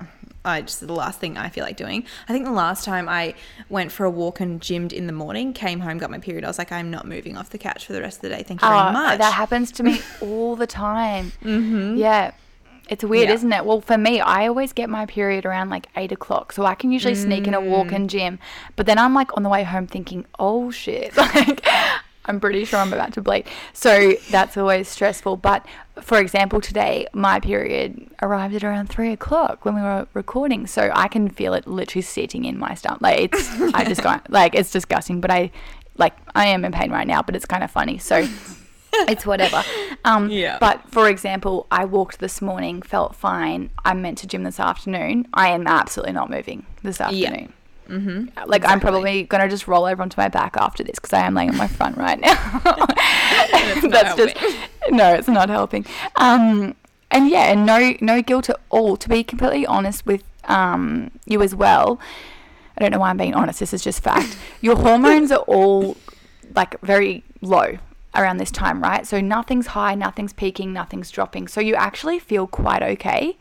I just the last thing I feel like doing. I think the last time I went for a walk and gymmed in the morning, came home, got my period, I was like, I'm not moving off the couch for the rest of the day. Thank you oh, very much. That happens to me all the time. Mm-hmm. Yeah. It's weird, yeah. isn't it? Well, for me, I always get my period around like eight o'clock. So I can usually mm. sneak in a walk and gym. But then I'm like on the way home thinking, oh, shit. Like, I'm pretty sure I'm about to bleed. So that's always stressful. But for example, today, my period arrived at around three o'clock when we were recording. So I can feel it literally sitting in my stomach. Like it's, I just got, like, it's disgusting, but I like, I am in pain right now, but it's kind of funny. So it's whatever. Um, yeah. But for example, I walked this morning, felt fine. I'm meant to gym this afternoon. I am absolutely not moving this afternoon. Yeah. Mm-hmm. Like exactly. I'm probably going to just roll over onto my back after this because I am laying on my front right now. That's helping. just no, it's not helping. Um, and yeah, and no, no guilt at all. To be completely honest with um, you as well, I don't know why I'm being honest. This is just fact. Your hormones are all like very low around this time, right? So nothing's high, nothing's peaking, nothing's dropping. So you actually feel quite okay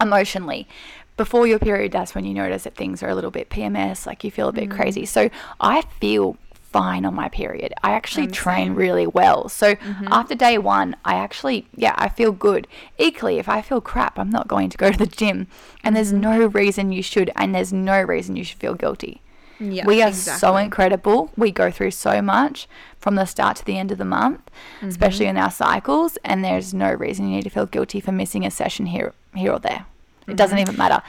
emotionally. Before your period, that's when you notice that things are a little bit P M S, like you feel a bit mm. crazy. So I feel fine on my period. I actually I'm train same. really well. So mm-hmm. after day one, I actually, yeah, I feel good. Equally, if I feel crap, I'm not going to go to the gym. And there's no reason you should, and there's no reason you should feel guilty. Yeah, we are exactly. so incredible. We go through so much from the start to the end of the month, mm-hmm. especially in our cycles. And there's no reason you need to feel guilty for missing a session here, here or there. It doesn't even matter.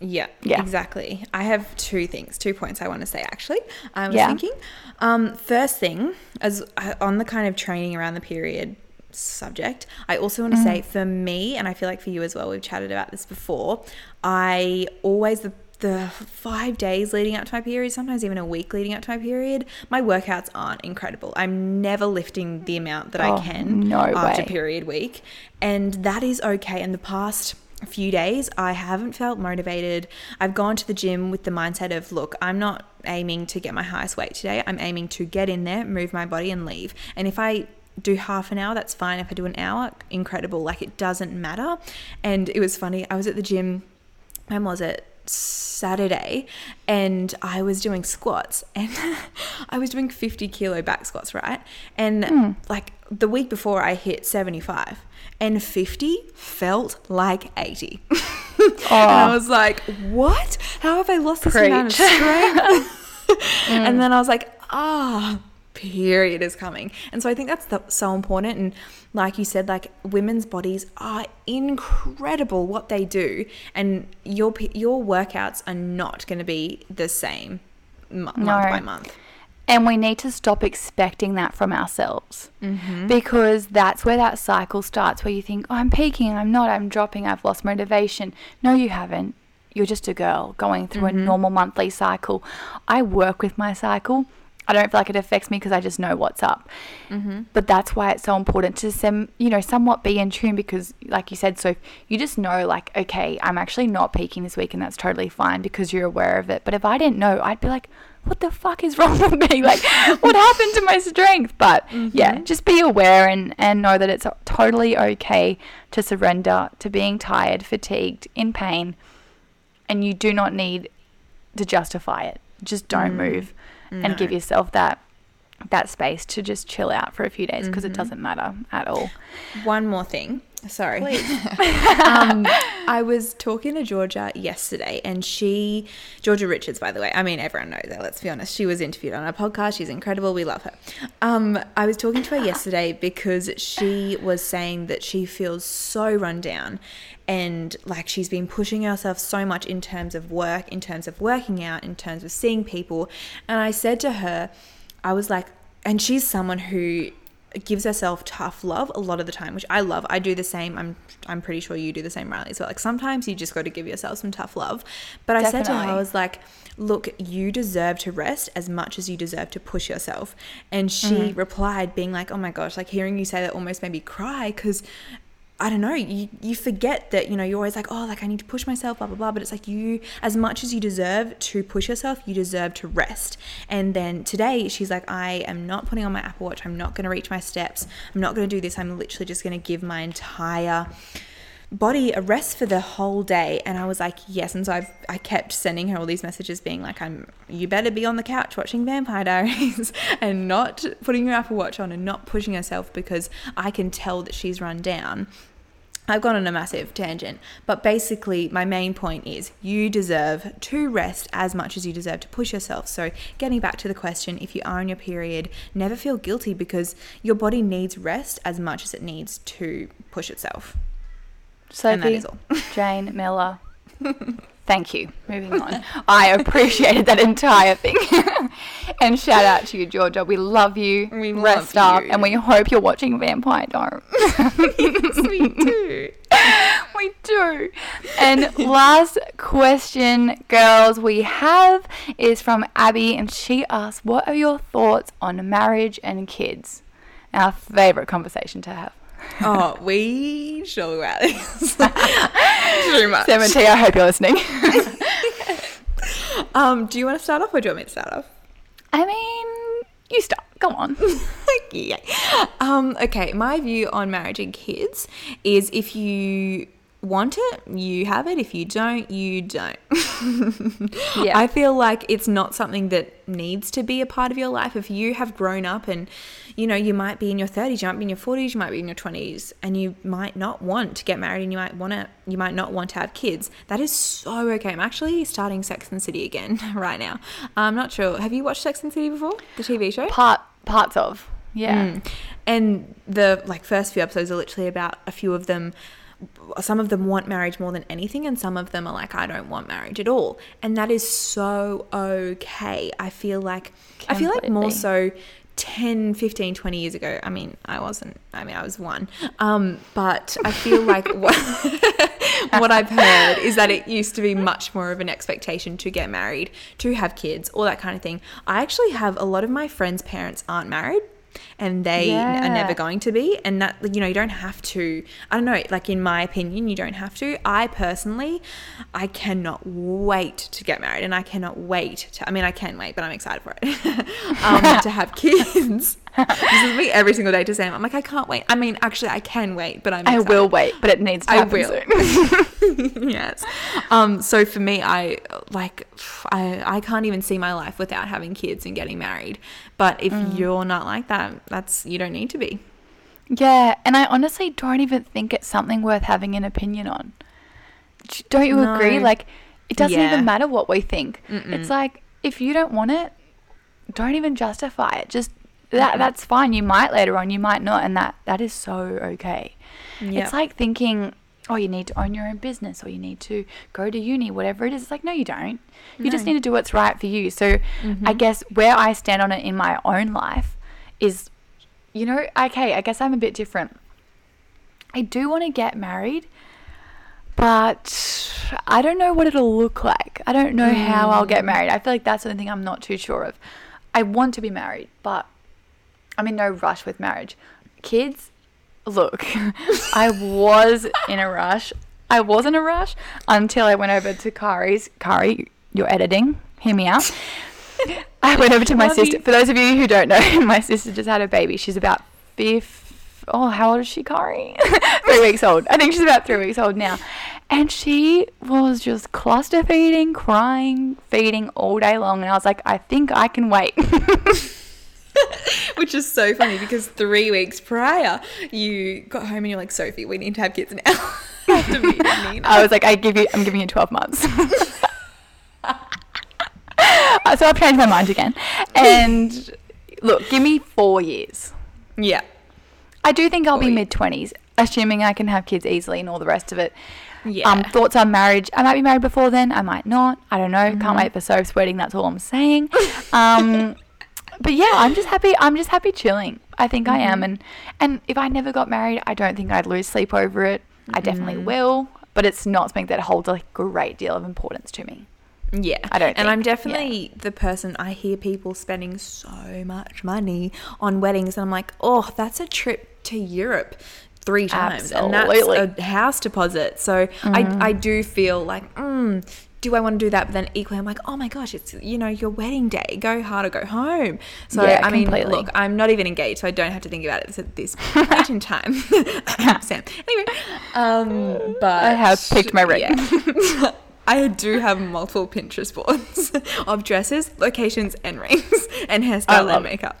Yeah, yeah, exactly. I have two things, two points I want to say, actually, I was yeah. thinking. Um, first thing, as on the kind of training around the period subject, I also want to mm. say for me, and I feel like for you as well, we've chatted about this before, I always, the, the five days leading up to my period, sometimes even a week leading up to my period, my workouts aren't incredible. I'm never lifting the amount that oh, I can no after way. period week. And that is okay. In the past few days I haven't felt motivated. I've gone to the gym with the mindset of, look, I'm not aiming to get my highest weight today. I'm aiming to get in there, move my body and leave. And if I do half an hour, that's fine. If I do an hour, incredible. Like, it doesn't matter. And it was funny. I was at the gym. When was it? Saturday, and I was doing squats, and I was doing fifty kilo back squats, right? And mm. like the week before I hit seventy-five, and fifty felt like eighty. Oh. And I was like, what? How have I lost Preach. this amount of strength? mm. And then I was like, ah, oh, period is coming. And so I think that's the, so important. And like you said, like, women's bodies are incredible what they do, and your your workouts are not going to be the same m- no. month by month. And we need to stop expecting that from ourselves, mm-hmm. because that's where that cycle starts, where you think, oh, I'm peaking, I'm not, I'm dropping, I've lost motivation. No, you haven't. You're just a girl going through mm-hmm. a normal monthly cycle. I work with my cycle. I don't feel like it affects me because I just know what's up. Mm-hmm. But that's why it's so important to, some, you know, somewhat be in tune, because like you said, so if you just know, like, okay, I'm actually not peaking this week, and that's totally fine because you're aware of it. But if I didn't know, I'd be like, what the fuck is wrong with me? Like, what happened to my strength? But mm-hmm. yeah, just be aware and, and know that it's totally okay to surrender to being tired, fatigued, in pain, and you do not need to justify it. Just don't mm. move. No. And give yourself that that space to just chill out for a few days, because mm-hmm. it doesn't matter at all. One more thing. Sorry. um, I was talking to Georgia yesterday, and she, Georgia Richards, by the way, I mean, everyone knows her, let's be honest. She was interviewed on our podcast. She's incredible. We love her. Um, I was talking to her yesterday because she was saying that she feels so run down, and like, she's been pushing herself so much in terms of work, in terms of working out, in terms of seeing people. And I said to her, I was like, and she's someone who gives herself tough love a lot of the time, which I love. I do the same. I'm I'm pretty sure you do the same, Riley, as well. Like, sometimes you just got to give yourself some tough love. But I Definitely. said to her, I was like, look, you deserve to rest as much as you deserve to push yourself. And she mm-hmm. replied being like, oh my gosh, like hearing you say that almost made me cry, because I don't know, you, you forget that, you know, you're always like, oh, like I need to push myself, blah, blah, blah. But it's like, you, as much as you deserve to push yourself, you deserve to rest. And then today she's like, I am not putting on my Apple Watch. I'm not going to reach my steps. I'm not going to do this. I'm literally just going to give my entire body a rest for the whole day. And I was like, yes. And so I've, I kept sending her all these messages being like, I'm, you better be on the couch watching Vampire Diaries and not putting your Apple Watch on and not pushing yourself, because I can tell that she's run down. I've gone on a massive tangent, but basically my main point is you deserve to rest as much as you deserve to push yourself. So getting back to the question, if you are on your period, never feel guilty, because your body needs rest as much as it needs to push itself. Sophie, and that is all. Jane Miller, thank you. Moving on. I appreciated that entire thing. And shout out to you, Georgia. We love you. We Rest love up. You. And we hope you're watching Vampire Diaries. Yes, we do. We do. And last question, girls, we have is from Abby. And she asks, what are your thoughts on marriage and kids? Our favourite conversation to have. Oh, we sure were at this. Too much. seventy, I hope you're listening. um, do you want to start off, or do you want me to start off? I mean, you start. Go on. Yeah. Um, okay, my view on marriage and kids is, if you want it, you have it. If you don't, you don't. Yeah. I feel like it's not something that needs to be a part of your life. If you have grown up and, you know, you might be in your thirties, you might be in your forties, you might be in your twenties, and you might not want to get married, and you might want to, you might not want to have kids. That is so okay. I'm actually starting Sex and the City again right now. I'm not sure. Have you watched Sex and the City before? The T V show? Part parts of. Yeah. Mm. And the like first few episodes are literally about a few of them. Some of them want marriage more than anything, and some of them are like, I don't want marriage at all, and that is so okay. I feel like Completely. I feel like more so ten, fifteen, twenty years ago. I mean, I wasn't I mean I was one um but I feel like what, what I've heard is that it used to be much more of an expectation to get married, to have kids, all that kind of thing. I actually have a lot of my friends' parents aren't married, and they yeah. are never going to be, and that, you know, you don't have to. I don't know, like, in my opinion, you don't have to. I personally, I cannot wait to get married, and I cannot wait to, I mean, I can wait, but I'm excited for it. Um, to have kids. This is me every single day to Sam. I'm like, I can't wait. I mean, actually, I can wait, but I'm excited. I will wait, but it needs to happen. I will. Yes. Um, so for me, I like I I can't even see my life without having kids and getting married. But if mm. you're not like that, that's you don't need to be. Yeah, and I honestly don't even think it's something worth having an opinion on. Don't you no. agree? Like, it doesn't yeah. even matter what we think. Mm-mm. It's like, if you don't want it, don't even justify it. Just That that's fine. You might later on, you might not, and that that is so okay. Yep. It's like thinking, oh, you need to own your own business, or you need to go to uni, whatever it is. It's like, no, you don't. You no. just need to do what's right for you. So mm-hmm. I guess where I stand on it in my own life is, you know, okay, I guess I'm a bit different. I do want to get married, but I don't know what it'll look like. I don't know mm. how I'll get married. I feel like that's the thing I'm not too sure of. I want to be married, but I'm in no rush with marriage. Kids, look, I was in a rush. I was in a rush until I went over to Kari's. Kari, you're editing. Hear me out. I went over to my Love sister. You. For those of you who don't know, my sister just had a baby. She's about fifth. Oh, how old is she, Kari? Three weeks old. I think she's about three weeks old now. And she was just cluster feeding, crying, feeding all day long. And I was like, I think I can wait. Which is so funny, because three weeks prior you got home and you're like, Sophie, we need to have kids now. I was like, I give you, I'm giving you twelve months. So I've changed my mind again. And look, give me four years. Yeah. I do think I'll four be mid twenties, assuming I can have kids easily and all the rest of it. Yeah. Um, thoughts on marriage. I might be married before then. I might not. I don't know. Mm-hmm. Can't wait for Sophie's wedding. That's all I'm saying. Um, But yeah, I'm just happy. I'm just happy chilling. I think mm-hmm. I am. And, and if I never got married, I don't think I'd lose sleep over it. Mm-hmm. I definitely will. But it's not something that holds a great deal of importance to me. Yeah. I don't think. And I'm definitely yeah. the person, I hear people spending so much money on weddings. And I'm like, oh, that's a trip to Europe three times. Absolutely. And that's a house deposit. So mm-hmm. I, I do feel like, mm, do I want to do that? But then equally, I'm like, oh my gosh, it's, you know, your wedding day. Go hard or go home. So, yeah, I mean, completely. Look, I'm not even engaged, so I don't have to think about it at this point in time. Sam. Anyway. Um, but I have picked my ring. Yeah. I do have multiple Pinterest boards of dresses, locations, and rings, and hairstyle and makeup.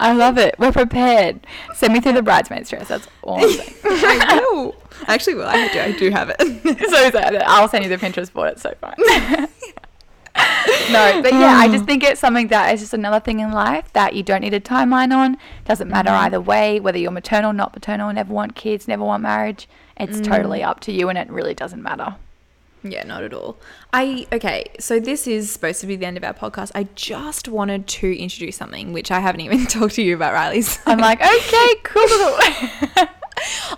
I love it. We're prepared. Send me through the bridesmaid's dress. That's all I'm saying. I will. Actually, well, I do, I do have it. So, so I'll send you the Pinterest board. It's so fun. No, but yeah, I just think it's something that is just another thing in life that you don't need a timeline on. Doesn't matter mm-hmm. either way, whether you're maternal, not maternal, never want kids, never want marriage. It's mm. totally up to you, and it really doesn't matter. Yeah, not at all. I okay, so this is supposed to be the end of our podcast. I just wanted to introduce something, which I haven't even talked to you about, Riley. So. I'm like, okay, cool.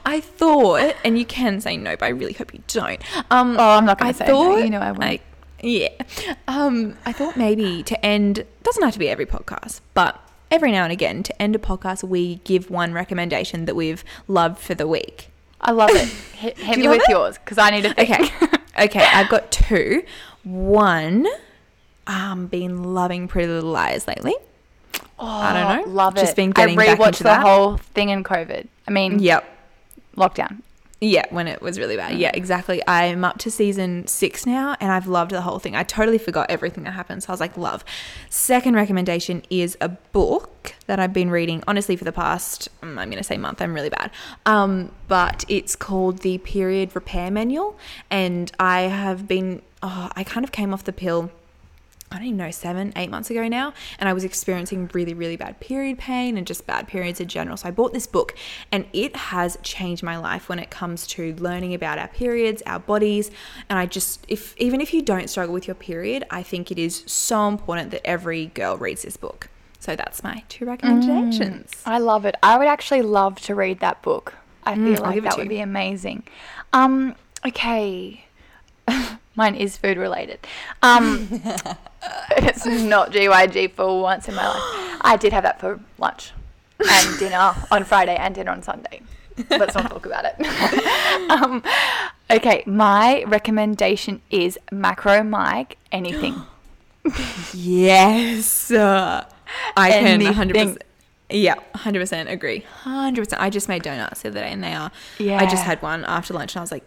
I thought, and you can say no, but I really hope you don't. Um, oh, I'm not going to say thought, no. You know I won't. I, yeah. Um, I thought maybe to end, doesn't have to be every podcast, but every now and again, to end a podcast, we give one recommendation that we've loved for the week. I love it. Hit, hit me with it? Yours, because I need to think. Okay. Okay, I've got two. One, um, been loving Pretty Little Liars lately. Oh, I don't know. Love it. Just been getting back into that. I rewatched the whole thing in COVID. I mean, yep, lockdown. Yeah, when it was really bad. Yeah, exactly. I'm up to season six now, and I've loved the whole thing. I totally forgot everything that happened, so I was like, love. Second recommendation is a book that I've been reading, honestly, for the past, I'm going to say month, I'm really bad, um, but it's called The Period Repair Manual, and I have been, oh, I kind of came off the pill, I don't even know, seven, eight months ago now, and I was experiencing really, really bad period pain and just bad periods in general. So I bought this book, and it has changed my life when it comes to learning about our periods, our bodies, and I just, if even if you don't struggle with your period, I think it is so important that every girl reads this book. So that's my two recommendations. Mm, I love it. I would actually love to read that book. I feel mm, like that would be amazing. Um, okay. Mine is food related. Um, it's not G Y G for once in my life. I did have that for lunch and dinner on Friday and dinner on Sunday. Let's not talk about it. um, okay, my recommendation is Macro Mike, anything. Yes. Uh, I anything. can one hundred percent. Yeah, one hundred percent agree. one hundred percent. I just made donuts the other day and they are. Yeah. I just had one after lunch and I was like,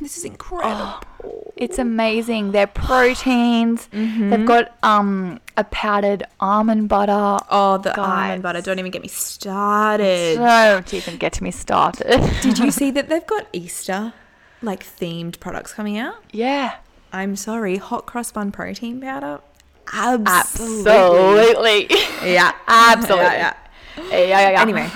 this is incredible. Oh, it's amazing. They're proteins. Mm-hmm. They've got um a powdered almond butter. Oh, the Guys. almond butter. Don't even get me started. Don't even get me started. Did you see that they've got Easter, like, themed products coming out? Yeah. I'm sorry. Hot cross bun protein powder? Absolutely. Absolutely. Yeah. Absolutely. Yeah, yeah, yeah. yeah, yeah. Anyway.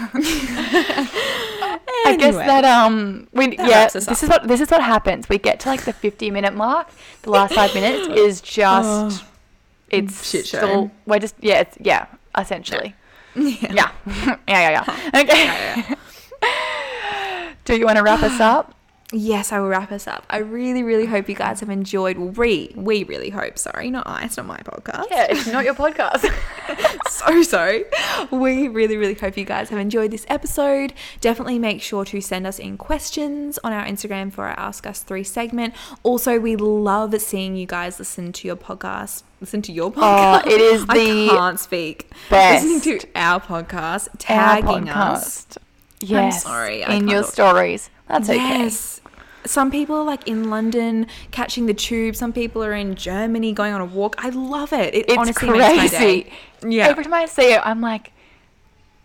Anyway, I guess that um we that yeah this up. is what this is what happens. We get to like the fifty minute mark. The last five minutes is just oh, it's shit show. Still, we're just yeah it's, yeah essentially yeah yeah yeah yeah, yeah. Okay. Yeah, yeah. Do you want to wrap us up? Yes, I will wrap us up. I really, really hope you guys have enjoyed. Well, we, we really hope. Sorry, not I. It's not my podcast. Yeah, it's not your podcast. So sorry. We really, really hope you guys have enjoyed this episode. Definitely make sure to send us in questions on our Instagram for our Ask Us three segment. Also, we love seeing you guys listen to your podcast. Listen to your podcast. Oh, it is the I can't speak. Best. Listening to our podcast, tagging our podcast. us. Yes. I'm sorry. I in your stories. That's yes. okay. Some people are like in London catching the tube. Some people are in Germany going on a walk. I love it. It it's honestly crazy. Makes my day. Yeah. Every time I see it, I'm like,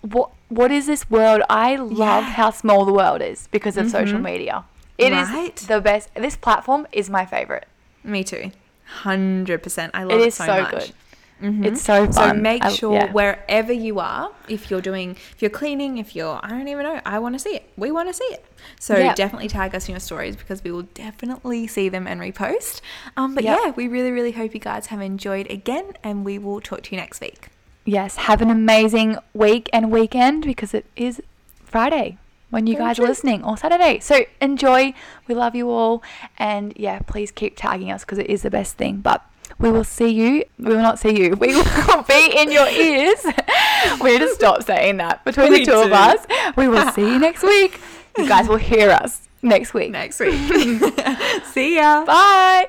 what? What is this world? I love yeah. how small the world is because of mm-hmm. social media. It right? is the best. This platform is my favorite. Me too. one hundred percent. I love it, it so, so much. Good. Mm-hmm. It's so fun. So make sure I, yeah. wherever you are, if you're doing, if you're cleaning, if you're, I don't even know, I want to see it. We want to see it. So yep. definitely tag us in your stories because we will definitely see them and repost. Um, but yep. yeah, we really, really hope you guys have enjoyed again and we will talk to you next week. yes, have an amazing week and weekend, because it is Friday when you guys are listening, or Saturday. So enjoy. We love you all. And yeah, please keep tagging us because it is the best ththing. But we will see you. We will not see you. We will be in your ears. We need to stop saying that. Between we the two do. of us, we will see you next week. You guys will hear us next week. Next week. See ya. Bye.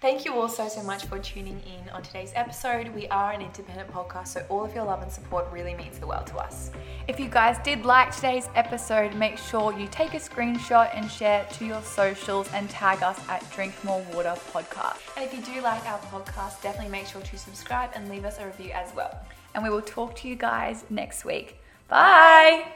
Thank you all so, so much for tuning in on today's episode. We are an independent podcast, so all of your love and support really means the world to us. If you guys did like today's episode, make sure you take a screenshot and share to your socials and tag us at Drink More Water Podcast. And if you do like our podcast, definitely make sure to subscribe and leave us a review as well. And we will talk to you guys next week. Bye!